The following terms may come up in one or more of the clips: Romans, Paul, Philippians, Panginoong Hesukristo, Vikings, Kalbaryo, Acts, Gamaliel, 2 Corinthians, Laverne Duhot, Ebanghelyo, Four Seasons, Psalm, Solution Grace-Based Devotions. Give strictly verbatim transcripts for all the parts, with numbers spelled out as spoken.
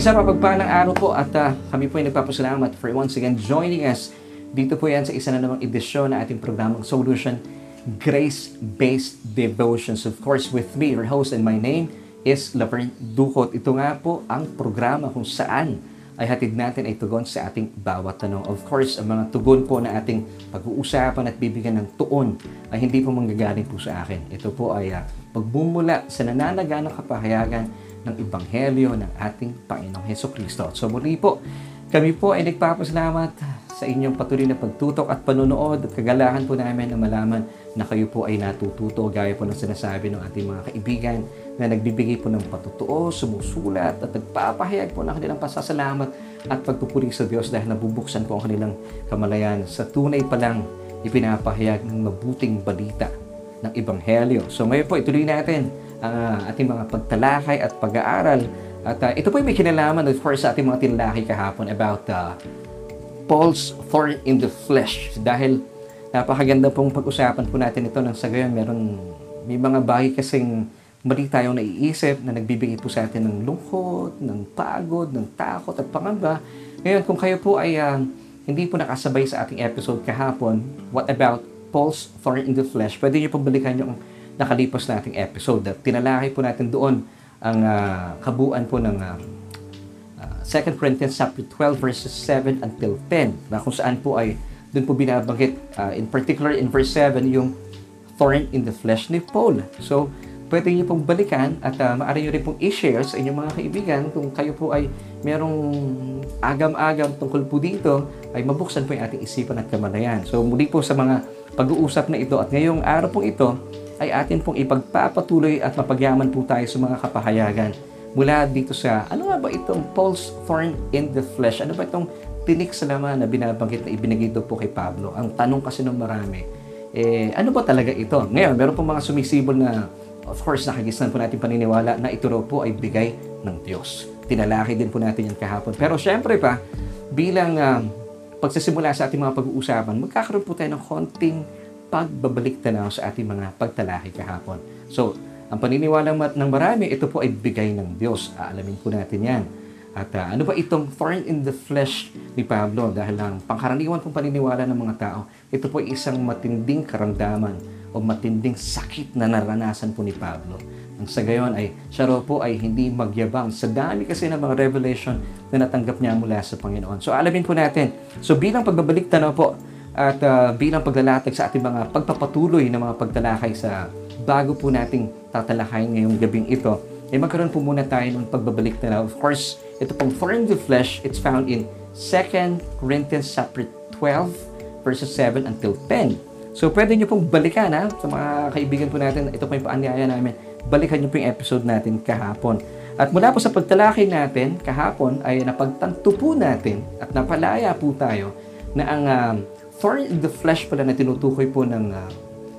Isang mapagpalang araw po at uh, kami po ay nagpapasalamat for once again joining us. Dito po yan sa isa na namang edisyon na ating programang Solution Grace-Based Devotions. Of course, with me, your host, and my name is Laverne Duhot. Ito nga po ang programa kung saan ay hatid natin ay tugon sa ating bawat tanong. Of course, ang mga tugon po na ating pag-uusapan at bibigyan ng tuon ay hindi po manggagaling po sa akin. Ito po ay uh, pagbumula sa nananaganang kapahayagan ng Ebanghelyo ng ating Panginoong Hesukristo. So muli po, kami po ay nagpapasalamat sa inyong patuloy na pagtutok at panonood, at kagalahan po namin na malaman na kayo po ay natututo gaya po ng sinasabi ng ating mga kaibigan na nagbibigay po ng patutuo, sumusulat at nagpapahayag po ng kanilang pasasalamat at pagpupuri sa Diyos dahil nabubuksan po ang kanilang kamalayan sa tunay palang ipinapahayag ng mabuting balita ng Ebanghelyo. So ngayon po, ituloy natin ang ating mga pagtalakay at pag-aaral at uh, ito po ay may kinalaman of course sa ating mga tinalakay kahapon about uh, Paul's thorn in the flesh. Dahil napakaganda pong pag-usapan po natin ito ng sagayon. Meron, may mga bagay kasing mali tayong naiisip na nagbibigay po sa atin ng lungkot, ng pagod, ng takot at pangamba. Ngayon, kung kayo po ay uh, hindi po nakasabay sa ating episode kahapon, what about Paul's thorn in the flesh? Pwede niyo pong balikan yung nakalipas nating episode. At tinalakay po natin doon ang uh, kabuuan po ng Uh, two Corinthians chapter twelve verses seven until ten na kung saan po ay doon po binabanggit uh, in particular in verse seven yung thorn in the flesh ni Paul. So pwede niyo pong balikan at uh, maaari niyo rin pong i-share sa inyong mga kaibigan kung kayo po ay merong agam-agam tungkol po dito ay mabuksan po yung ating isipan at kamalayan. So muli po sa mga pag-uusap na ito at ngayong araw pong ito ay atin pong ipagpapatuloy at mapagyaman po tayo sa mga kapahayagan mula dito sa, ano nga ba itong Paul's thorn in the flesh? Ano ba itong tinik sa laman na binabanggit na ibinigay po kay Pablo? Ang tanong kasi ng marami, eh, ano ba talaga ito? Ngayon, meron po mga sumisibol na, of course, nakagisnan po natin paniniwala na ito po ay bigay ng Diyos. Tinalaki din po natin yan kahapon. Pero syempre pa, bilang um, pagsasimula sa ating mga pag-uusapan, magkakaroon po tayo ng konting pagbabalik tanaw sa ating mga pagtalaki kahapon. So, ang paniniwala ng marami, ito po ay bigay ng Diyos. Aalamin po natin yan. At uh, ano ba itong thorn in the flesh ni Pablo? Dahil ang pangkaraniwan pong paniniwala ng mga tao, ito po ay isang matinding karamdaman o matinding sakit na naranasan po ni Pablo. Ang sa gayon ay, siya raw po ay hindi magyabang sa dami kasi ng mga revelation na natanggap niya mula sa Panginoon. So alamin po natin. So bilang pagbabalik tanaw po at uh, bilang paglalatag sa ating mga pagpapatuloy ng mga pagtalakay sa bago po nating tatalakayin ngayong gabing ito, ay eh magkaroon po muna tayo ng pagbabalik na. Of course, ito pong thorn in the flesh, it's found in two Corinthians chapter twelve verses seven until ten. So pwede nyo pong balikan ha, sa mga kaibigan po natin, ito po yung paanyaya namin, balikan nyo po yung episode natin kahapon. At mula po sa pagtalakay natin kahapon ay napagtanto po natin at napalaya po tayo na ang um, thorn in the flesh pala na tinutukoy po ng uh,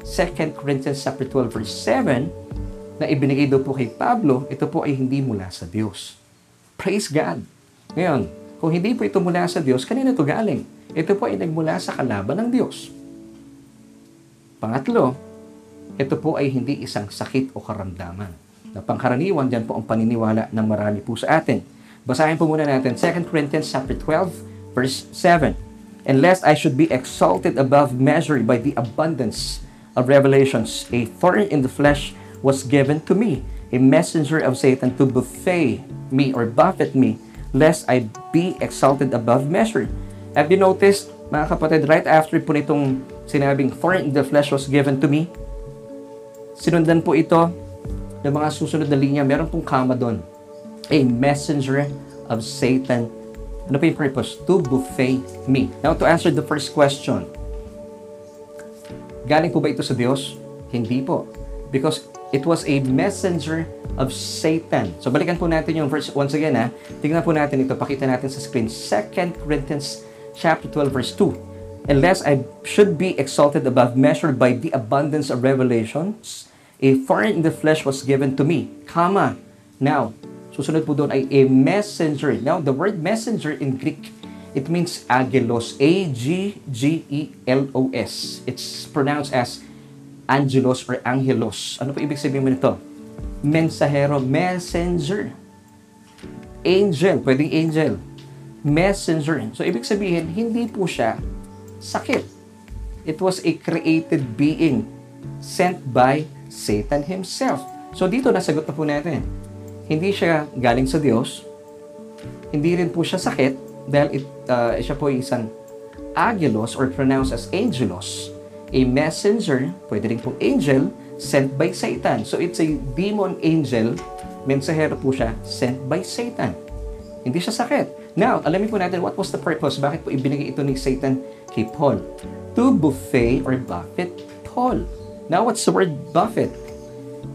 two Corinthians chapter twelve verse seven na ibinigay daw po kay Pablo, ito po ay hindi mula sa Diyos. Praise God! Ngayon, kung hindi po ito mula sa Diyos, kanino ito galing? Ito po ay nagmula sa kalaban ng Diyos. Pangatlo, ito po ay hindi isang sakit o karamdaman. Na pangkaraniwan, dyan po ang paniniwala ng marami po sa atin. Basahin po muna natin two Corinthians chapter twelve verse seven. And lest I should be exalted above measure by the abundance of revelations, a thorn in the flesh was given to me, a messenger of Satan to buffet me or buffet me, lest I be exalted above measure. Have you noticed, mga kapatid, right after po nitong sinabing thorn in the flesh was given to me, sinundan po ito ng mga susunod na linya, meron pong kama doon. A messenger of Satan. Ano po yung purpose? To buffet me. Now, to answer the first question, galing po ba ito sa Diyos? Hindi po. Because it was a messenger of Satan. So, balikan po natin yung verse once again. Ha? Tingnan po natin ito. Pakita natin sa screen. two Corinthians chapter twelve verse two. Unless I should be exalted above measure by the abundance of revelations, a thorn in the flesh was given to me. Comma. Now, susunod po doon ay a messenger. Now, the word messenger in Greek, it means angelos, A G G E L O S. It's pronounced as angelos or angelos. Ano po ibig sabihin mo nito? Mensahero, messenger. Angel, pwedeng angel. Messenger. So, ibig sabihin, hindi po siya sakit. It was a created being sent by Satan himself. So, dito nasagot na po natin. Hindi siya galing sa Diyos. Hindi rin po siya sakit dahil it, uh, siya po ay isang angelos or pronounced as angelos. A messenger, pwede rin po angel, sent by Satan. So, it's a demon angel. Mensahero po siya sent by Satan. Hindi siya sakit. Now, alamin po natin what was the purpose. Bakit po ibinigay ito ni Satan kay Paul? To buffet or buffet Paul. Now, what's the word buffet?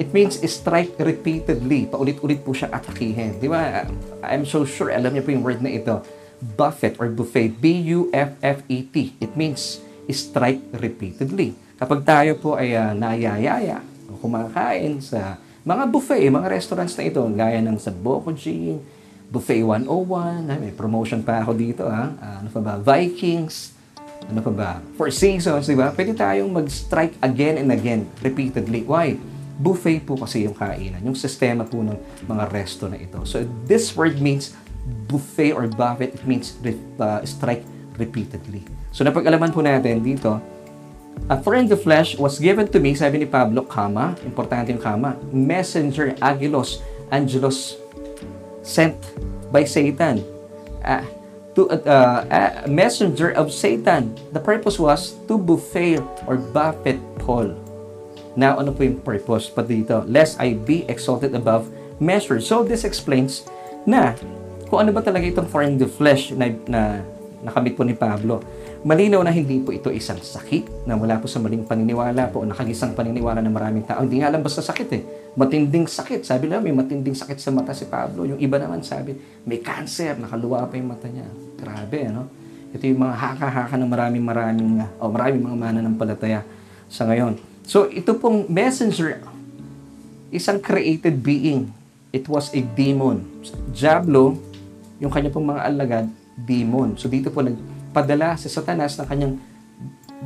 It means strike repeatedly. Paulit-ulit po siyang atakihin. Di ba? I'm so sure alam niyo po yung word na ito. Buffet or buffet. B U F F E T. It means strike repeatedly. Kapag tayo po ay uh, nayayaya o kumakain sa mga buffet, mga restaurants na ito, gaya ng sa Boko Buffet, Buffet one oh one, may promotion pa ako dito, ha? Ano pa ba? Vikings, ano pa ba? Four Seasons, di ba? Pwede tayong mag-strike again and again, repeatedly. Why? Buffet po kasi yung kainan, yung sistema po ng mga resto na ito. So, this word means buffet or buffet, it means uh, strike repeatedly. So, napag-alaman po natin dito, a thorn in the flesh was given to me, sabi ni Pablo, kama, importante yung kama, messenger, agilos, angelos, sent by Satan, uh, to a uh, uh, messenger of Satan. The purpose was to buffet or buffet Paul. Now, ano po yung purpose pa dito? Lest I be exalted above measure. So, this explains na kung ano ba talaga itong thorn in the flesh na, na nakamit po ni Pablo. Malinaw na hindi po ito isang sakit na wala po sa maling paniniwala po o nakagisang paniniwala ng maraming tao. Hindi nga alam basta sakit eh. Matinding sakit. Sabi lang, may matinding sakit sa mata si Pablo. Yung iba naman sabi, may cancer, nakaluwa pa yung mata niya. Grabe, ano? Ito yung mga haka-haka ng maraming-maraming, o maraming mga mananampalataya sa ngayon. So, ito pong messenger, isang created being. It was a demon. Diablo, yung kanya pong mga alagad, demon. So, dito po nagpadala si Satanas ng kanyang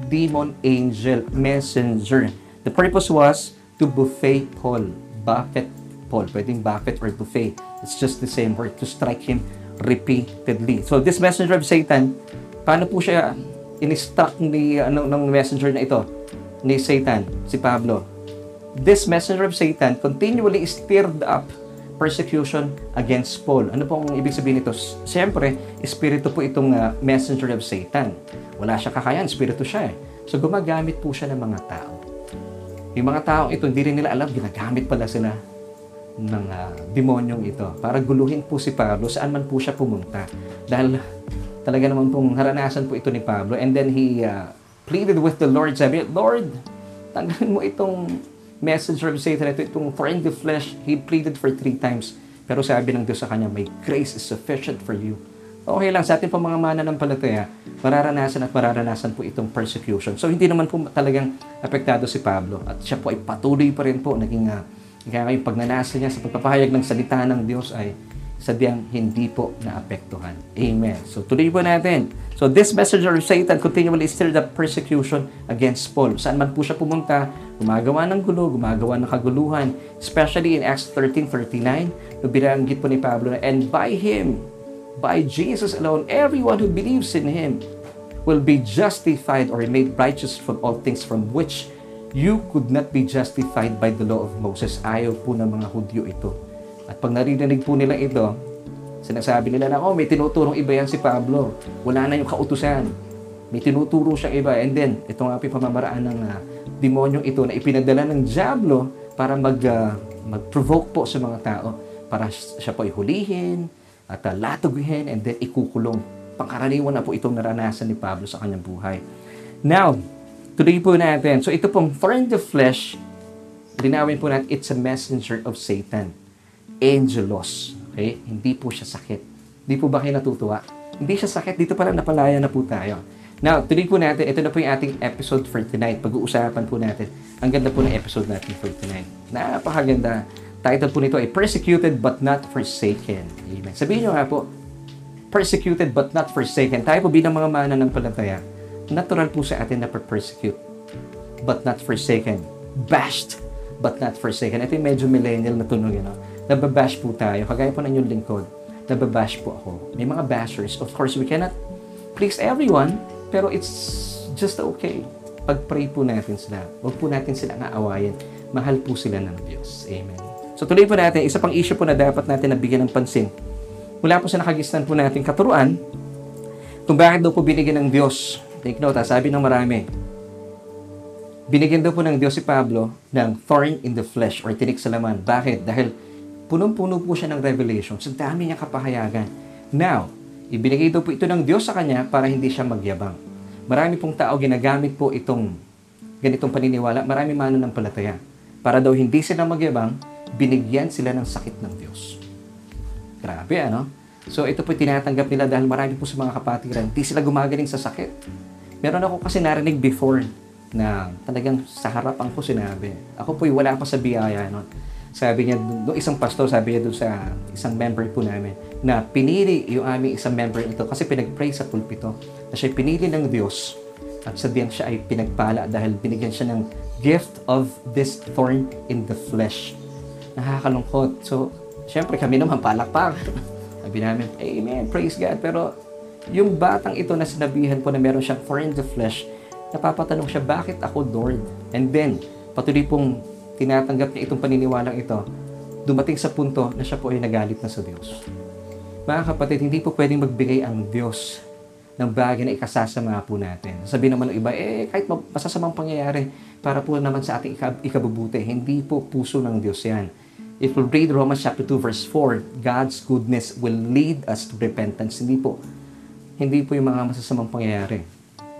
demon angel, messenger. The purpose was to buffet Paul, buffet Paul, pwedeng buffet or buffet. It's just the same word, to strike him repeatedly. So this messenger of Satan, paano po siya in-struck ni, ano, ng messenger na ito, ni Satan, si Pablo? This messenger of Satan continually stirred up persecution against Paul. Ano pong ibig sabihin nito? Siyempre, espiritu po itong uh, messenger of Satan. Wala siya kakayan, espiritu siya eh. So gumagamit po siya ng mga tao. Yung mga tao ito, hindi rin nila alam, ginagamit pala sila ng uh, demonyong ito para guluhin po si Pablo saan man po siya pumunta. Dahil talaga naman pong haranasan po ito ni Pablo. And then he uh, pleaded with the Lord, sabi, Lord, tanggalin mo itong messenger of Satan, ito, itong thorn in the flesh. He pleaded for three times. Pero sabi ng Diyos sa kanya, my grace is sufficient for you. Okay lang, sa ating pang mga mananampalataya, mararanasan at mararanasan po itong persecution. So, hindi naman po talagang apektado si Pablo. At siya po ay patuloy pa rin po. Naging, uh, kaya yung pagnanasa niya sa pagpapahayag ng salita ng Diyos ay sadyang hindi po naapektuhan. Amen. So, tuloy po natin. So, this messenger of Satan continually stirred up persecution against Paul. Saan man po siya pumunta, gumagawa ng gulo, gumagawa ng kaguluhan. Especially in Acts thirteen thirty-nine, binanggit po ni Pablo na, and by him, by Jesus alone, everyone who believes in Him will be justified or made righteous from all things from which you could not be justified by the law of Moses. Ayaw po ng mga Hudyo ito. At pag narinig po nila ito, sinasabi nila na, oh, may tinuturong iba yan si Pablo. Wala na yung kautusan. May tinuturo siyang iba. And then, ito nga po yung pamamaraan ng uh, demonyong ito na ipinadala ng Diablo para mag, uh, mag-provoke po sa mga tao. Para siya po ihulihin, at uh, latuguhin and then ikukulong. Pangkaraniwan na po itong naranasan ni Pablo sa kanyang buhay. Now, tuloy po natin. So, ito pong thorn in the flesh, linawin po natin, it's a messenger of Satan. Angelos. Okay? Hindi po siya sakit. Hindi po ba kayo natutuwa? Hindi siya sakit. Dito pala napalaya na po tayo. Now, tuloy po natin. Ito na po yung ating episode for tonight. Pag-uusapan po natin. Ang ganda po ng episode natin for tonight. Napakaganda. Title po nito ay Persecuted but Not Forsaken. Amen. Sabihin nyo nga po, Persecuted but Not Forsaken. Tayo po bilang mga mananampalataya, natural po sa atin na persecute but not forsaken. Bashed but not forsaken. Ito yung medyo millennial na tunog, you know? Nababash po tayo, kagaya po na inyong lingkod. nababash po ako. May mga bashers. Of course, we cannot please everyone, pero it's just okay. Pag-pray po natin sila. Huwag po natin sila naawayan. Mahal po sila ng Diyos. Amen. So tuloy po natin, isa pang issue po na dapat natin nabigyan ng pansin. Mula po sa nakagisnan po natin katuruan, kung bakit daw po binigyan ng Diyos, take note, sabi ng marami, binigyan daw po ng Diyos si Pablo ng thorn in the flesh or tinik sa laman. Bakit? Dahil punong-puno po siya ng revelation. Sa dami niyang kapahayagan. Now, ibinigay daw po ito ng Diyos sa kanya para hindi siya magyabang. Marami pong tao ginagamit po itong ganitong paniniwala. Marami mananampalataya. Para daw hindi sila magyabang, binigyan sila ng sakit ng Diyos. Grabe, ano? So, ito po tinatanggap nila dahil marami po sa mga kapatiran, hindi sila gumagaling sa sakit. Meron ako kasi narinig before na talagang sa harapan ko sinabi. Ako po'y wala pa sa biyaya nun. Sabi niya, doon isang pastor, sabi niya doon sa isang member po namin, na pinili yung aming isang member nito kasi pinag-pray sa pulpito na siya pinili ng Diyos at sabihan siya ay pinagpala dahil binigyan siya ng gift of this thorn in the flesh. Nakakalungkot. So, syempre kami naman palakpak. Sabi namin, amen, praise God. Pero yung batang ito na sinabihan po na meron siyang thorn in the flesh, napapatanong siya, bakit ako, Lord? And then, patuloy pong tinatanggap niya itong paniniwalang ito, dumating sa punto na siya po ay nagalit na sa Diyos. Mga kapatid, hindi po pwedeng magbigay ang Diyos ng bagay na ikasasama po natin. Sabi naman ng iba, eh, kahit masasamang pangyayari, para po naman sa ating ikabubuti, hindi po puso ng Diyos yan. If we read Romans chapter two, verse four, God's goodness will lead us to repentance. Hindi po, hindi po yung mga masasamang pangyayari.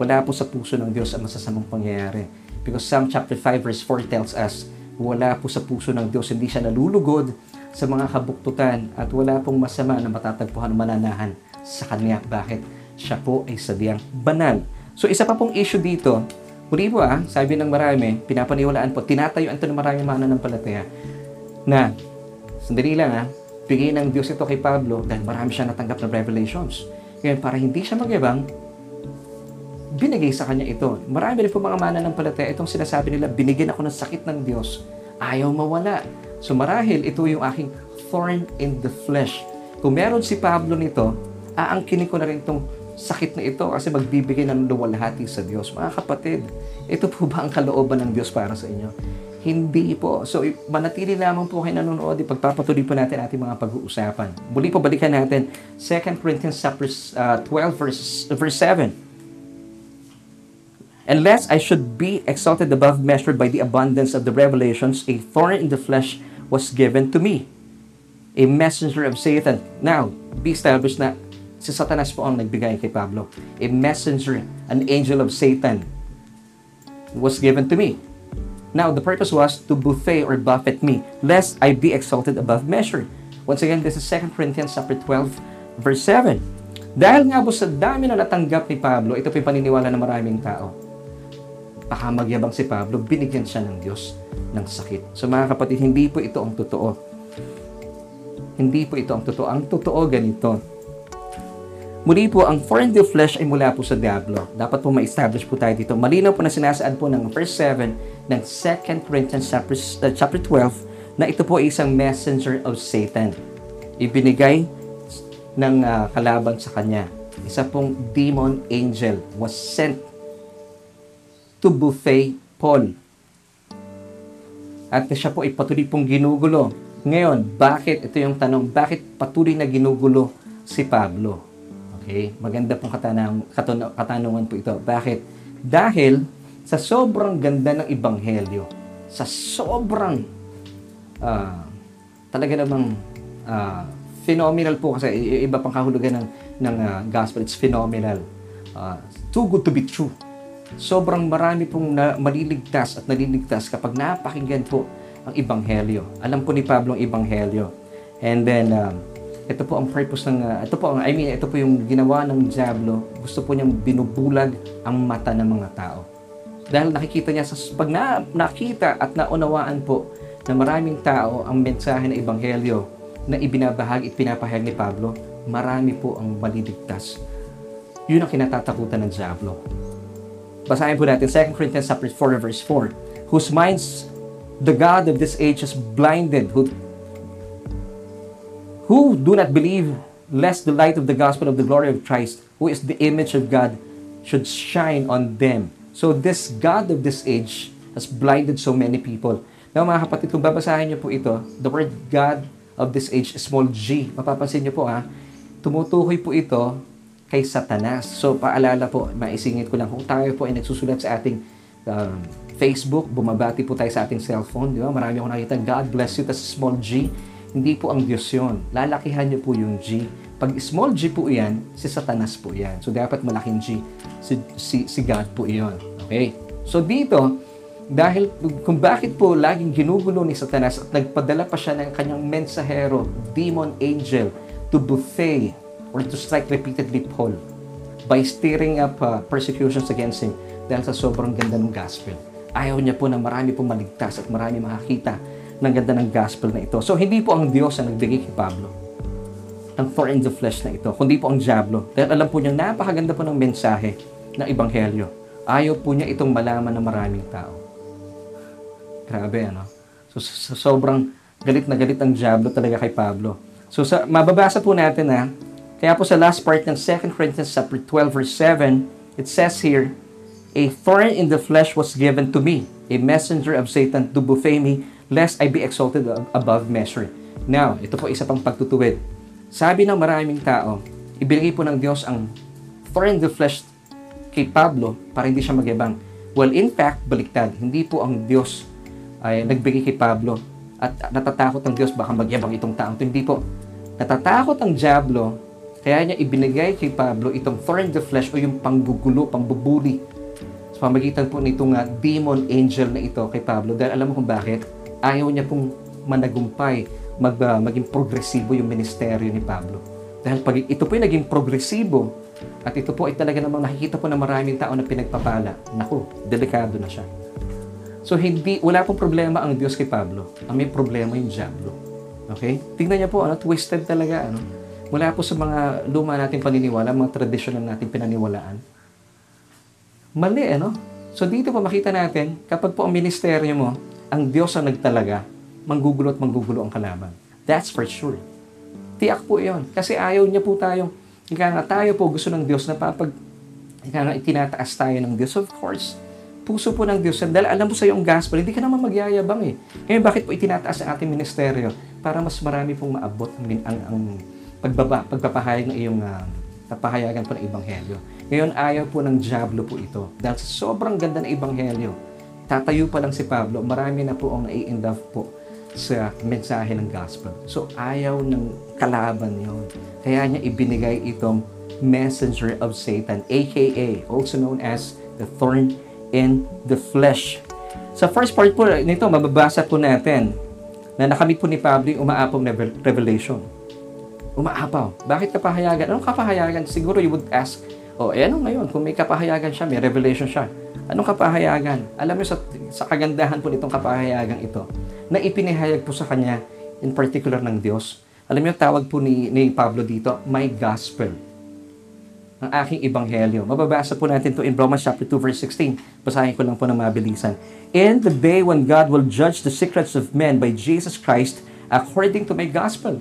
Wala po sa puso ng Diyos ang masasamang pangyayari. Because Psalm chapter five verse four tells us, wala po sa puso ng Diyos, hindi siya nalulugod sa mga kabuktutan at wala pong masama na matatagpuhan o mananahan sa kanya. Bakit? Siya po ay sadyang banal. So isa pa pong issue dito, muli po ah, sabi ng marami, pinapaniwalaan po, tinatayuan ito ng maraming mananampalataya na, sandali lang ah, bigay ng Diyos ito kay Pablo dahil marami siya natanggap ng revelations. Ngayon, para hindi siya magyabang, binigay sa kanya ito. Marami rin po mga mananampalataya, itong sinasabi nila, binigyan ako ng sakit ng Diyos. Ayaw mawala. So marahil, ito yung aking thorn in the flesh. Kung meron si Pablo nito, aangkinin ko na rin itong sakit na ito kasi magbibigay ng luwalhati sa Diyos. Mga kapatid, ito po ba ang kalooban ng Diyos para sa inyo? Hindi po. So manatili lamang po kayo nanonood. Ipagpapatuloy po natin ating mga pag-uusapan. Muli po, balikan natin Second Corinthians twelve verse, verse seven. Unless I should be exalted above measure by the abundance of the revelations, a thorn in the flesh was given to me, a messenger of Satan. Now, be established na si Satanas po ang nagbigay kay Pablo. A messenger, an angel of Satan was given to me. Now, the purpose was to buffet or buffet me, lest I be exalted above measure. Once again, this is Second Corinthians twelve, verse seven. Dahil nga po sa dami na natanggap ni Pablo, ito po yung paniniwala ng maraming tao. Baka magyabang si Pablo, binigyan siya ng Diyos ng sakit. So mga kapatid, hindi po ito ang totoo. Hindi po ito ang totoo. Ang totoo ganito. Muli po, ang thorn in the flesh ay mula po sa diablo. Dapat po ma-establish po tayo dito. Malinaw po na sinasaad po ng verse seven ng Second Corinthians chapter twelve na ito po ay isang messenger of Satan. Ibinigay ng uh, kalaban sa kanya. Isa pong demon angel was sent to buffet Paul. At siya po ay patuloy pong ginugulo. Ngayon, bakit? Ito yung tanong, bakit patuloy na ginugulo si Pablo? Okay? Maganda pong katanang, katanong, katanungan po ito. Bakit? Dahil sa sobrang ganda ng Ebanghelyo, sa sobrang uh, talaga namang uh, phenomenal po kasi iba pang kahulugan ng, ng uh, gospel. It's phenomenal. Uh, too good to be true. Sobrang marami pong na, maliligtas at naliligtas kapag napakinggan po ang Ebanghelyo. Alam po ni Pablo ang Ebanghelyo. And then, um, ito po ang purpose ng, uh, ito po ang, I mean, ito po yung ginawa ng diablo. Gusto po niyang binubulag ang mata ng mga tao. Dahil nakikita niya, sa, pag na, nakita at naunawaan po na maraming tao ang mensahe ng Ebanghelyo na ibinabahag at pinapahayag ni Pablo, marami po ang maliligtas. Yun ang kinatatakutan ng diablo. Basahin po natin, Second Corinthians four, verse four. Whose minds the God of this age has blinded, who, who do not believe lest the light of the gospel of the glory of Christ, who is the image of God, should shine on them. So this God of this age has blinded so many people. Now mga kapatid, kung babasahin niyo po ito, the word God of this age, small g, mapapansin niyo po ha, tumutukoy po ito kay Satanas. So paalala po, maisingit ko lang, kung tayo po ay nagsusulat sa ating um, Facebook, bumabati po tayo sa ating cellphone, di ba? Marami akong nakita, God bless you, tas small g. Hindi po ang Diyos yun. Lalakihan niyo po yung G. Pag small G po yan, si Satanas po yan. So, dapat malaking G. Si, si, si God po yun. Okay? So, dito, dahil kung bakit po laging ginugulo ni Satanas at nagpadala pa siya ng kanyang mensahero, demon angel, to buffet or to strike repeatedly Paul by stirring up uh, persecutions against him dahil sa sobrang ganda ng gospel. Ayaw niya po na marami po maligtas at marami makakita ng ganda ng gospel na ito. So, hindi po ang Diyos ang nagbigay kay Pablo ng thorn in the flesh na ito, kundi po ang Diablo. Dahil alam po niyang napakaganda po ng mensahe ng Ebanghelyo. Ayaw po niya itong malaman ng maraming tao. Grabe, ano? So, so sobrang galit na galit ang Diablo talaga kay Pablo. So, sa, mababasa po natin na, kaya po sa last part ng Second Corinthians chapter twelve verse seven, it says here, a thorn in the flesh was given to me, a messenger of Satan to buffet me, lest I be exalted above measure. Now, ito po isa pang pagtutuwid. Sabi ng maraming tao, ibinigay po ng Diyos ang thorn in the flesh kay Pablo para hindi siya magyabang. Well, in fact, baliktad. Hindi po ang Diyos ay nagbigay kay Pablo at natatakot ang Diyos baka magyabang itong taong ito. Hindi po. Natatakot ang Diablo, kaya niya ibinigay kay Pablo itong thorn in the flesh o yung panggugulo, pangbubuli sa pamagitan po nitong uh, demon angel na ito kay Pablo. Dahil alam mo kung bakit? Ayaw niya pong managumpay, mag, uh, maging progresibo yung ministeryo ni Pablo. Dahil pag ito po yung naging progresibo, at ito po ay talaga namang nakikita po na maraming tao na pinagpapala. Naku, delikado na siya. So, hindi, wala pong problema ang Diyos kay Pablo. Ang may problema yung Diablo. Okay? Tingnan niya po, ano, twisted talaga. Ano? Mula po sa mga luma nating paniniwala, mga traditional nating pinaniwalaan. Mali, ano? So, dito po makita natin, kapag po ang ministeryo mo, ang Diyos ang nagtalaga, manggugulo at manggugulo ang kalaban. That's for sure. Tiyak po yon. Kasi ayaw niya po tayong, ika nga tayo po, gusto ng Diyos na papag, ika nga itinataas tayo ng Diyos. Of course, puso po ng Diyos. Dahil alam po sa iyong gospel, hindi ka naman magyayabang eh. Ngayon, bakit po itinataas ang ating ministeryo? Para mas marami pong maabot ang, ang, ang pagbaba, pagpapahayag ng iyong uh, papahayagan po ng Ebanghelyo. Ngayon, ayaw po ng Diablo po ito. Dahil sa sobrang ganda ng Ebanghelyo, tatayo pa lang si Pablo, marami na po ang nai-endove po sa mensahe ng gospel. So, ayaw ng kalaban yon. Kaya niya ibinigay itong messenger of Satan, aka also known as the thorn in the flesh. Sa first part po nito, mababasa po natin na nakamit po ni Pablo yung umaapaw na revelation. Umaapaw. Bakit kapahayagan? Anong kapahayagan? Siguro you would ask, o, oh, eh, ano ngayon? Kung may kapahayagan siya, may revelation siya. Anong kapahayagan? Alam mo sa, sa kagandahan po nitong kapahayagan ito na ipinahayag po sa kanya in particular ng Diyos. Alam niyo, tawag po ni, ni Pablo dito, my gospel. Ang aking ebanghelyo. Mababasa po natin to in Romans chapter two verse sixteen. Basahin ko lang po ng mabilisan. In the day when God will judge the secrets of men by Jesus Christ according to my gospel.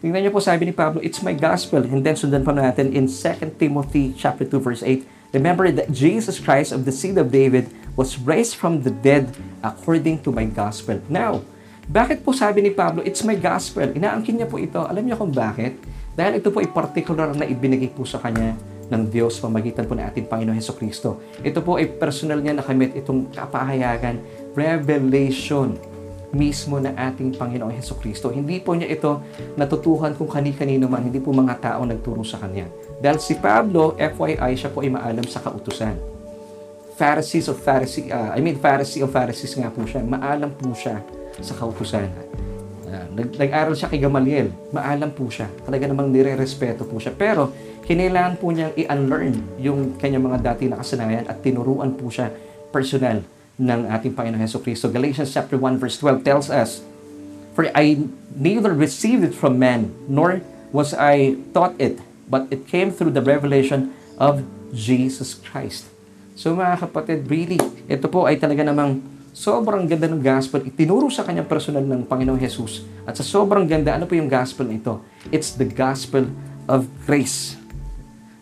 Tingnan niyo po, sabi ni Pablo, it's my gospel. And then sundan pa natin in Second Timothy chapter two verse eight. Remember that Jesus Christ of the seed of David was raised from the dead according to my gospel. Now, bakit po sabi ni Pablo, it's my gospel? Inaangkin niya po ito. Alam niyo kung bakit? Dahil ito po ay particular na ibinigay po sa kanya ng Diyos pamagitan po ng ating Panginoong Hesukristo. Ito po ay personal niya nakamit itong kapahayagan, revelation mismo na ating Panginoong Hesukristo. Hindi po niya ito natutuhan kung kani-kanino man, hindi po mga tao nagturo sa kanya. Dahil si Pablo, F Y I, siya po ay maalam sa kautusan. Pharisees of Pharisees, uh, I mean Pharisee of Pharisees nga po siya, maalam po siya sa kautusan. Uh, Nag-aral siya kay Gamaliel, maalam po siya. Talaga namang nire-respeto po siya. Pero, kinailangan po niyang i-unlearn yung kanyang mga dati na kasanayan at tinuruan po siya personal ng ating Panginoong Hesukristo. Galatians chapter one verse twelve tells us, for I neither received it from man, nor was I taught it, but it came through the revelation of Jesus Christ. So mga kapatid, really, ito po ay talaga namang sobrang ganda ng gospel. Itinuro sa kanyang personal ng Panginoong Jesus. At sa sobrang ganda, ano po yung gospel na ito? It's the gospel of grace.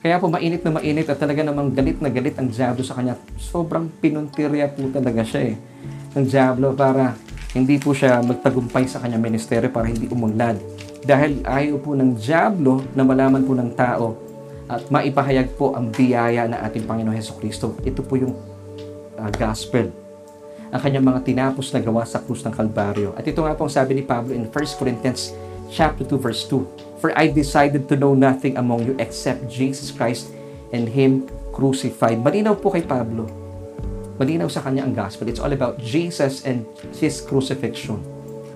Kaya po mainit na mainit at talaga namang galit na galit ang diablo sa kanya. Sobrang pinuntirya po talaga siya eh. Ang diablo para hindi po siya magtagumpay sa kanyang ministeryo, para hindi umunlad. Dahil ayaw po ng diablo na malaman po ng tao at maipahayag po ang biyaya na ating Panginoong Hesukristo. Ito po yung uh, gospel. Ang kanyang mga tinapos na gawa sa krus ng Kalbaryo. At ito nga po ang sabi ni Pablo in First Corinthians chapter two verse two. For I decided to know nothing among you except Jesus Christ and Him crucified. Malinaw po kay Pablo. Malinaw sa kanya ang gospel. It's all about Jesus and His crucifixion.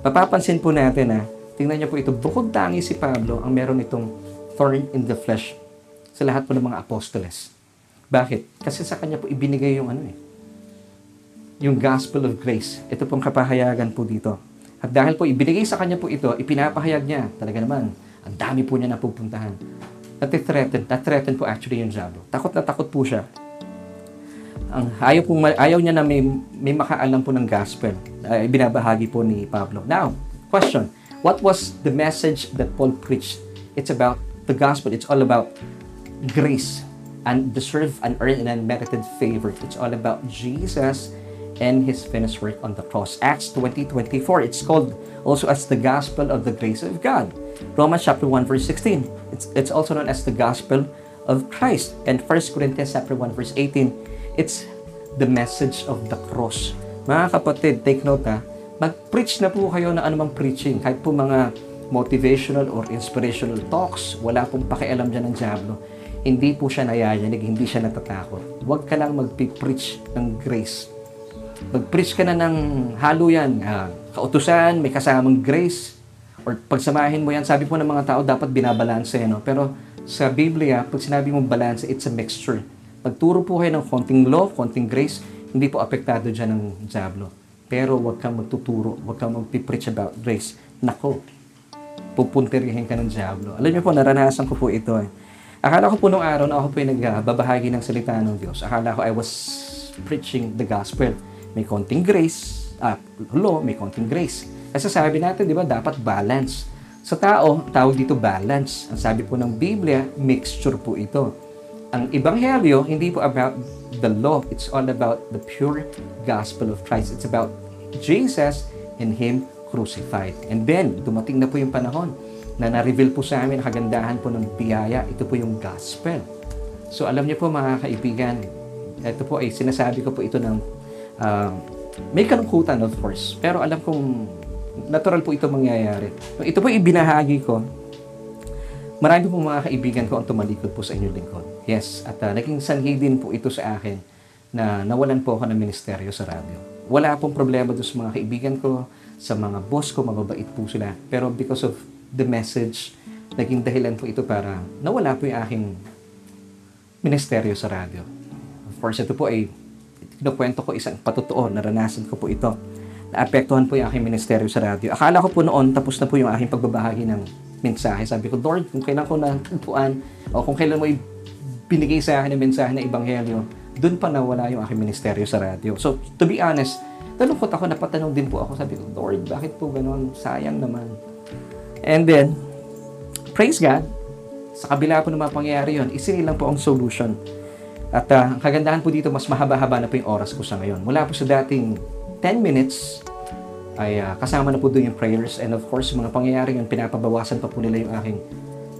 Mapapansin po natin na, tingnan niyo po ito, bukod tangi si Pablo ang meron itong thorn in the flesh sa lahat po ng mga apostoles. Bakit? Kasi sa kanya po ibinigay yung ano eh, yung gospel of grace. Ito pong kapahayagan po dito. At dahil po ibinigay sa kanya po ito, ipinapahayag niya, talaga naman, ang dami po niya napupuntahan. Nati-threaten, nati-threaten po actually yung diablo. Takot na takot po siya. Ang ayaw, po, ayaw niya na may, may makaalam po ng gospel. Ay, binabahagi po ni Pablo. Now, question. What was the message that Paul preached? It's about the gospel. It's all about grace, and undeserved, unearned, and unmerited favor. It's all about Jesus and His finished work on the cross. Acts twenty twenty-four. It's called also as the gospel of the grace of God. Romans chapter one verse sixteen. It's, it's also known as the gospel of Christ. And First Corinthians chapter one verse eighteen. It's the message of the cross. Mga kapatid, take note ha. Mag-preach na po kayo na anumang preaching. Kahit po mga motivational or inspirational talks, wala pong pakialam dyan ng diablo. Hindi po siya nayayanig, hindi siya natatakot. Huwag ka lang mag-preach ng grace. Mag-preach ka na ng halo yan. Ah, kautusan, may kasamang grace. Or pagsamahin mo yan, sabi po ng mga tao, dapat binabalanse. No? Pero sa Biblia, pag sinabi mong balanse, it's a mixture. Pagturo po kayo ng konting law, konting grace, hindi po apektado dyan ng diablo. Pero huwag kang magtuturo, huwag kang mag-preach about grace. Nako, pupuntirihin ka ng diablo. Alam niyo po, naranasan ko po ito eh. Akala ko po nung araw na ako po yung nagbabahagi ng salita ng Diyos. Akala ko I was preaching the gospel. May konting grace, ah, law, may konting grace. Kasi sabi natin, di ba, dapat balance. Sa tao, tawag dito balance. Ang sabi po ng Biblia, mixture po ito. Ang Ebanghelyo, hindi po about the law. It's all about the pure gospel of Christ. It's about Jesus and Him crucified. And then, dumating na po yung panahon na na-reveal po sa amin ang kagandahan po ng biyaya. Ito po yung gospel. So, alam niyo po mga kaibigan, ito po ay eh, sinasabi ko po ito ng uh, may kalungkutan of course, pero alam kong natural po ito mangyayari. Ito po ibinahagi ko. Marami po mga kaibigan ko ang tumalikod po sa inyong lingkod. Yes, at uh, naging sanhi din po ito sa akin na nawalan po ako ng ministeryo sa radyo. Wala pong problema doon sa mga kaibigan ko, sa mga boss ko, mababait po sila. Pero because of the message, naging dahilan po ito para nawala po yung aking ministeryo sa radyo. Of course, ito po ay, kinukwento ko isang patotoo, naranasan ko po ito. Naapektuhan po yung aking ministeryo sa radyo. Akala ko po noon, tapos na po yung aking pagbabahagi ng mensahe. Sabi ko, Lord, kung kailan ko natagpuan, o kung kailan mo ibinigay sa akin ang mensahe ng Ebanghelyo, doon pa nawala yung aking ministeryo sa radyo. So, to be honest, nalungkot ako, napatanong din po ako. Sabi ko, Lord, bakit po ganon? Sayang naman. And then, praise God, sa kabila po ng mga pangyayari yun, isinilang po ang solution. At uh, ang kagandahan po dito, mas mahaba-haba na po yung oras ko sa ngayon. Mula po sa dating ten minutes, ay uh, kasama na po doon yung prayers. And of course, mga pangyayari yun, pinapabawasan pa po nila yung aking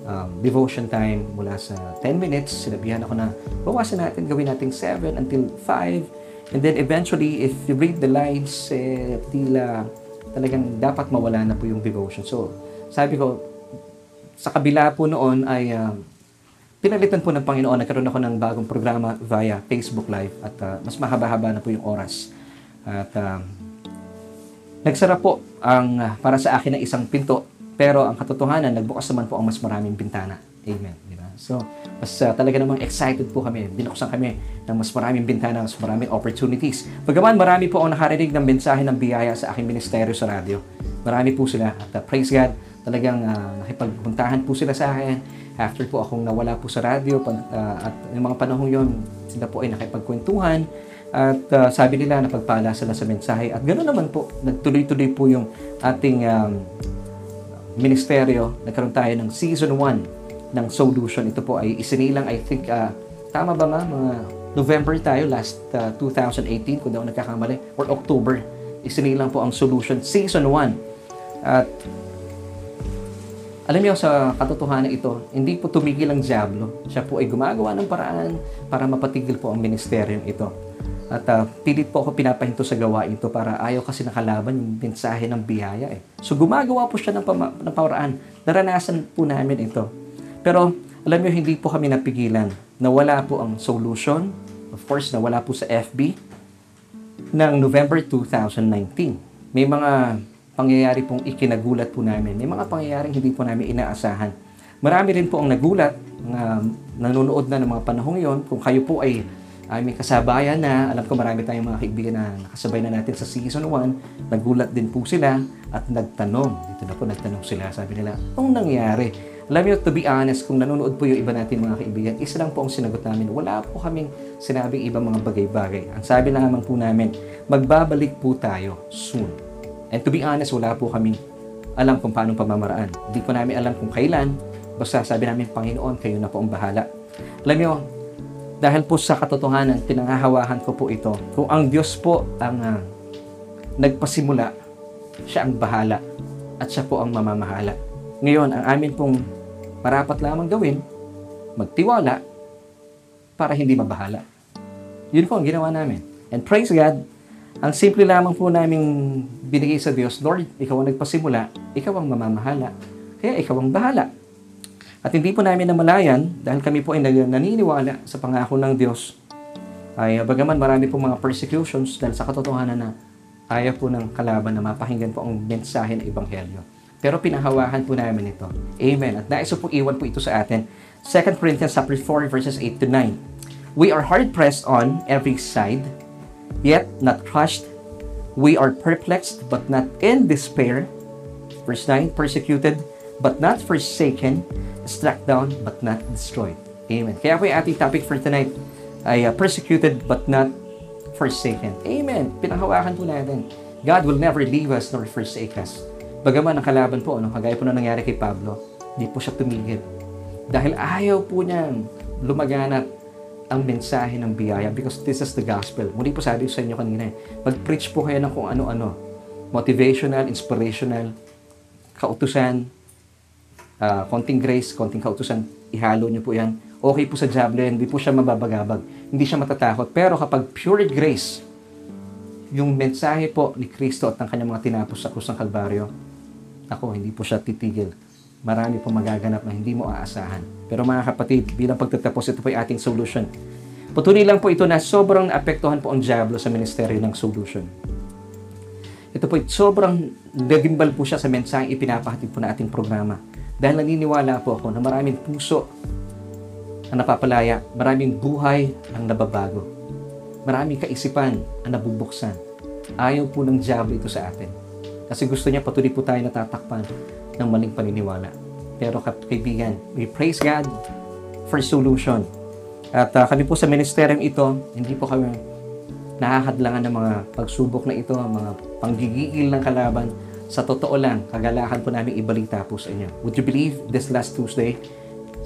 Um, devotion time mula sa ten minutes. Sinabihan ako na bawasan natin, gawin natin seven until five, and then eventually if you read the lines eh, tila talagang dapat mawala na po yung devotion. So sabi ko, sa kabila po noon ay uh, pinalitan po ng Panginoon, nagkaroon ako ng bagong programa via Facebook Live at uh, mas mahaba-haba na po yung oras at uh, nagsara po ang uh, para sa akin ng isang pinto. Pero ang katotohanan, nagbukas naman po ang mas maraming bintana. Amen. Diba? So, mas uh, talaga namang excited po kami. Binuksan kami ng mas maraming bintana, mas maraming opportunities. Pagkaman, marami po ang nakarinig ng mensahe ng biyaya sa aking ministeryo sa radyo. Marami po sila. At uh, praise God, talagang uh, nakipagpuntahan po sila sa akin. After po akong nawala po sa radyo, pag, uh, at yung mga panahon yon, sila po ay nakipagkwentuhan. At uh, sabi nila, napagpala sila sa mensahe. At ganoon naman po, nagtuloy-tuloy po yung ating Um, ministeryo. Nagkaroon tayo ng season one ng Solution. Ito po ay isinilang, I think, uh, tama ba nga, mga November tayo, last uh, twenty eighteen, kung daw nagkakamali, or October, isinilang po ang Solution Season one. At alam niyo, sa katotohanan ito, hindi po tumigil ang Diablo. Siya po ay gumagawa ng paraan para mapatigil po ang ministeryong ito. At uh, pilit po ako pinapahinto sa gawain ito para ayaw kasi nakalaban yung mensahe ng biyaya eh. So gumagawa po siya ng, pama- ng paraan. Naranasan po namin ito. Pero alam niyo, hindi po kami napigilan. Nawala po ang Solution. Of course, nawala po sa F B ng November two thousand nineteen. May mga pangyayari pong ikinagulat po namin. May mga pangyayaring hindi po namin inaasahan. Marami rin po ang nagulat na nanonood na ng mga panahong yon. Kung kayo po ay ay may kasabayan na, alam ko marami tayong mga kaibigan na nakasabay na natin sa season one, nagulat din po sila at nagtanong. Dito na po, nagtanong sila, sabi nila, anong nangyari? Alam niyo, to be honest, kung nanonood po yung iba natin mga kaibigan, isa lang po ang sinagot namin. Wala po kaming sinabing ibang mga bagay-bagay. Ang sabi na naman po namin, magbabalik po tayo soon. And to be honest, wala po kaming alam kung paano pamamaraan. Hindi po namin alam kung kailan. Basta sabi namin, Panginoon, kayo na po ang bahala. Alam niyo, dahil po sa katotohanan, pinangahawahan ko po ito. Kung ang Diyos po ang uh, nagpasimula, siya ang bahala at siya po ang mamamahala. Ngayon, ang amin pong marapat lamang gawin, magtiwala para hindi mabahala. Yun po ang ginawa namin. And praise God, ang simple lamang po naming binigay sa Diyos, Lord, ikaw ang nagpasimula, ikaw ang mamamahala, kaya ikaw ang bahala. At hindi po namin namalayan, dahil kami po ay naniniwala sa pangako ng Diyos, ay bagaman marami po mga persecutions dahil sa katotohanan na ayaw po ng kalaban na mapakinggan po ang mensahe ng Ebanghelyo. Pero pinahawahan po namin ito. Amen. At nais po iwan po ito sa atin. Second Corinthians four, verses eight to nine. We are hard-pressed on every side, yet not crushed. We are perplexed, but not in despair. Verse nine, persecuted, but not forsaken. Struck down but not destroyed. Amen. Kaya po yung ating topic for tonight ay uh, persecuted but not forsaken. Amen. Pinakawakan po natin. God will never leave us nor forsake us. Bagaman ang kalaban po, ano, kagaya po na nangyari kay Pablo, di po siya tumigil. Dahil ayaw po niyang lumaganap ang mensahe ng biyaya because this is the gospel. Muli po sabi sa inyo kanina, mag-preach po kayo ng kung ano-ano. Motivational, inspirational, kautusan, Uh, konting grace, konting kautusan, ihalo nyo po yan. Okay po sa Diablo yan, hindi po siya mababagabag, hindi siya matatakot. Pero kapag pure grace, yung mensahe po ni Kristo at ng kanyang mga tinapos sa krus ng Kalbaryo, ako, hindi po siya titigil. Marami po magaganap na hindi mo aasahan. Pero mga kapatid, bilang pagtatapos, ito po yung ating Solution. Patuloy lang po ito na sobrang naapektuhan po ang Diablo sa ministeryo ng Solution. Ito po, sobrang nagimbal po siya sa mensahe ipinapahatid po na ating programa. Dahil naniniwala po ako na maraming puso ang napapalaya, maraming buhay ang nababago, maraming kaisipan ang nabubuksan. Ayaw po ng Diablo ito sa atin. Kasi gusto niya patuloy po tayo natatakpan ng maling paniniwala. Pero kaibigan, we praise God for Solution. At uh, kami po sa ministeryong ito, hindi po kami nakahadlangan ng mga pagsubok na ito, mga panggigigil ng kalaban. Sa totoo lang, kagalakan po namin ibalita po sa inyo. Would you believe this last Tuesday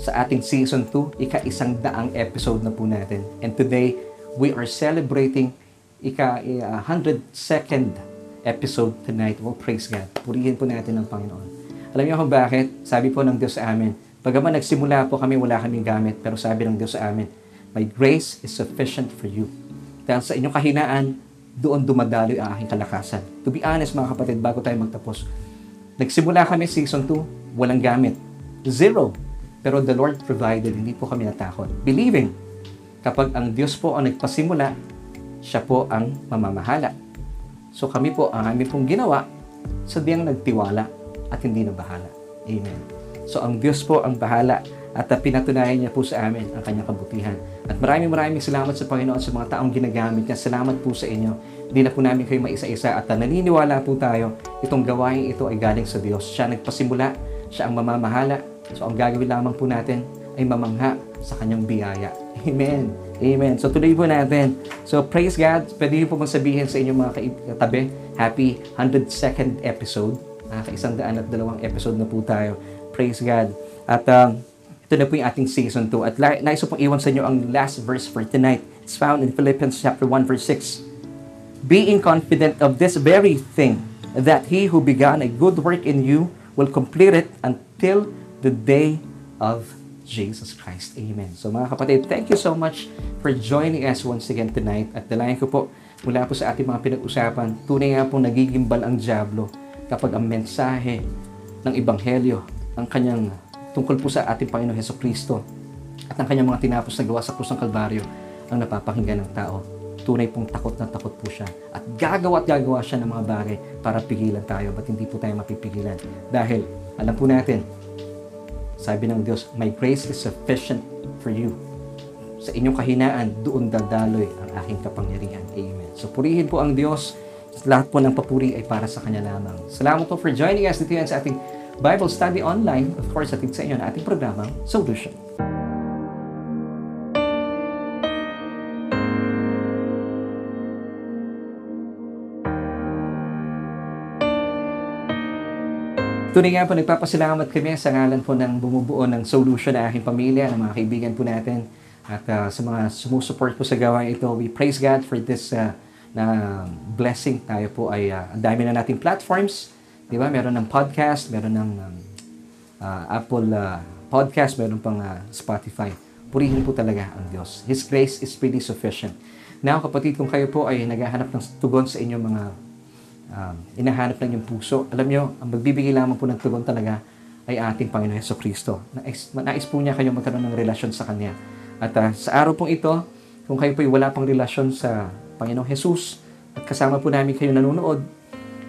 sa ating season two, ika-isang daang episode na po natin. And today, we are celebrating ika-one hundred second episode tonight. Well, praise God. Purihin po natin ang Panginoon. Alam niyo kung bakit? Sabi po ng Diyos sa amin, pagkaman nagsimula po kami, wala kaming gamit. Pero sabi ng Diyos sa amin, my grace is sufficient for you. Dahil sa inyong kahinaan, doon dumadaloy ang aking kalakasan. To be honest mga kapatid, bago tayo magtapos, nagsimula kami season two, walang gamit. Zero. Pero the Lord provided, hindi po kami natakot. Believing, kapag ang Diyos po ang nagpasimula, siya po ang mamamahala. So kami po, ang kami pong ginawa, sadyang nagtiwala at hindi na bahala. Amen. So ang Diyos po ang bahala at pinatunayan niya po sa amin ang kanyang kabutihan. At maraming maraming salamat sa Panginoon sa mga taong ginagamit niya. Salamat po sa inyo. Hindi na po namin kayo maisa-isa at naniniwala po tayo itong gawain ito ay galing sa Diyos. Siya nagpasimula, siya ang mamamahala. So ang gagawin lamang po natin ay mamangha sa kanyang biyaya. Amen. Amen. So tuloy po natin. So praise God. Pwede niyo po mong sabihin sa inyong mga katabi, happy one hundred second episode. Naka-isang daan at dalawang episode na po tayo. Praise God. At um, Ito na po yung ating season two. At nais ko pong iwan sa inyo ang last verse for tonight. It's found in Philippians chapter one verse six. Being confident of this very thing, that he who began a good work in you will complete it until the day of Jesus Christ. Amen. So mga kapatid, thank you so much for joining us once again tonight. At dalayan ko po mula po sa ating mga pinag-usapan, tunay nga pong nagigimbal ang dyablo kapag ang mensahe ng Ebanghelyo, ang kanyang tungkol po sa ating Panginoong Hesukristo at ang kanyang mga tinapos na gawa sa krus ng Kalbaryo ang napapakinggan ng tao. Tunay pong takot na takot po siya. At gagawa at gagawa siya ng mga bagay para pigilan tayo. Ba't hindi po tayo mapipigilan? Dahil alam po natin, sabi ng Diyos, my grace is sufficient for you. Sa inyong kahinaan, doon dadaloy ang aking kapangyarihan. Amen. So purihin po ang Diyos. Lahat po ng papuri ay para sa Kanya lamang. Salamat po for joining us dito yan sa ating Bible Study Online. Of course, ating sa inyo na ating programang Solution. Tunay nga po, nagpapasalamat kami sa ngalan po ng bumubuo ng Solution na aking pamilya, ng mga kaibigan po natin at uh, sa mga sumusupport po sa gawain ito. We praise God for this uh, na blessing. Tayo po ay uh, ang dami na nating platforms. Di ba? Meron ng podcast, meron ng um, uh, Apple uh, podcast, meron pang uh, Spotify. Purihin po talaga ang Diyos. His grace is really sufficient. Now, kapatid, kung kayo po ay naghahanap ng tugon sa inyong mga Um, inahanap lang yung puso. Alam nyo, ang magbibigay lamang po ng tugon talaga ay ating Panginoong Hesukristo. Nais, nais po niya kayo magkaroon ng relasyon sa Kanya. At uh, sa araw pong ito, kung kayo po'y wala pang relasyon sa Panginoong Jesus at kasama po namin kayo nanonood,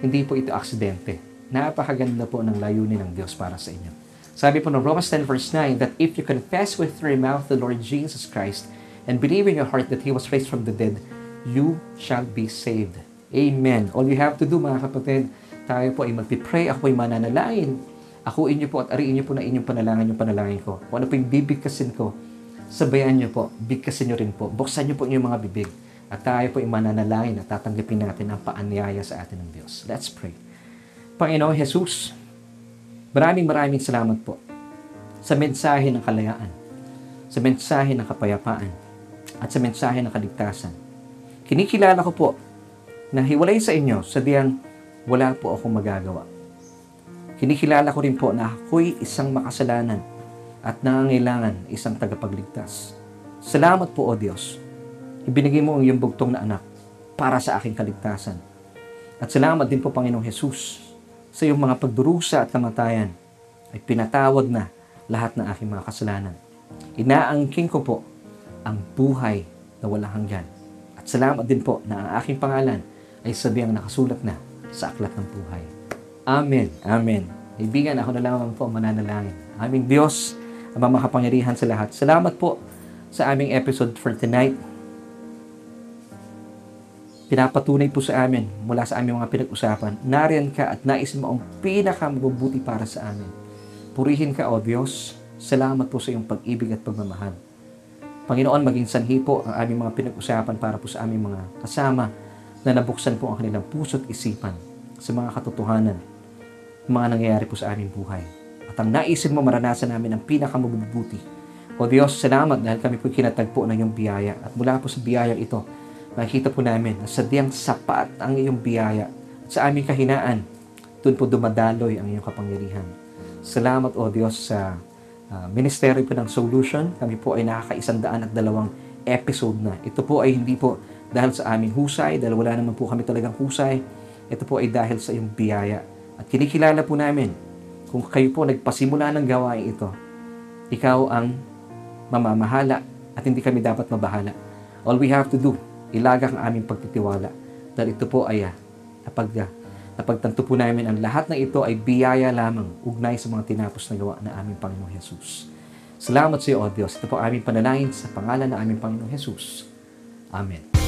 hindi po ito aksidente. Napakaganda po ng layunin ng Diyos para sa inyo. Sabi po ng Romans ten verse nine, that if you confess with your mouth the Lord Jesus Christ and believe in your heart that He was raised from the dead, you shall be saved. Amen. All you have to do, mga kapatid, tayo po ay magpipray, ako ay mananalain. Akuin niyo po at ariin niyo po na inyong panalangin, yung panalangin ko. Kung ano po yung bibigkasin ko, sabayan niyo po, bigkasin niyo rin po. Buksan niyo po inyong mga bibig. At tayo po ay mananalain at tatanggapin natin ang paanyaya sa atin ng Diyos. Let's pray. Panginoon Jesus, maraming maraming salamat po sa mensahe ng kalayaan, sa mensahe ng kapayapaan, at sa mensahe ng kaligtasan. Kinikilala ko po na hiwalay sa inyo, sadyang wala po akong magagawa. Kinikilala ko rin po na ako'y isang makasalanan at nangangailangan isang tagapagligtas. Salamat po, O Diyos. Ibinigay mo ang iyong bugtong na anak para sa aking kaligtasan. At salamat din po, Panginoong Jesus, sa iyong mga pagdurusa at kamatayan ay pinatawad na lahat ng aking mga kasalanan. Inaangking ko po ang buhay na walang hanggan. At salamat din po na ang aking pangalan ay sabiang nakasulat na sa aklat ng buhay. Amen. Amen. Kaibigan, ako na lamang po mananalangin. Aming Diyos, ang makapangyarihan sa lahat. Salamat po sa aming episode for tonight. Pinapatunay po sa amin mula sa aming mga pinag-usapan. Nariyan ka at nais mo ang pinakamabubuti para sa amin. Purihin ka, O Diyos. Salamat po sa iyong pag-ibig at pagmamahal. Panginoon, maging sanhi po ang aming mga pinag-usapan para po sa aming mga kasama na nabuksan po ang kanilang puso at isipan sa mga katotohanan, mga nangyayari po sa aming buhay. At ang naisin mo, maranasan namin ang pinakamabubuti. O Diyos, salamat dahil kami po kinatagpo ng iyong biyaya. At mula po sa biyayang ito, nakikita po namin na sadyang sapat ang iyong biyaya. At sa aming kahinaan, doon po dumadaloy ang iyong kapangyarihan. Salamat, O Diyos, sa uh, ministeryo po ng Solution. Kami po ay nakakaisandaan at dalawang episode na. Ito po ay hindi po dahil sa aming husay, dahil wala naman po kami talagang husay. Ito po ay dahil sa iyong biyaya. At kinikilala po namin, kung kayo po nagpasimula ng gawain ito, ikaw ang mamamahala at hindi kami dapat mabahala. All we have to do, ilagak ang aming pagtitiwala. Dahil ito po ay napag, napagtanto po namin ang lahat ng ito ay biyaya lamang ugnay sa mga tinapos na gawa na aming Panginoong Jesus. Salamat sa iyo, O Diyos. Ito po aming panalangin sa pangalan ng aming Panginoong Jesus. Amen.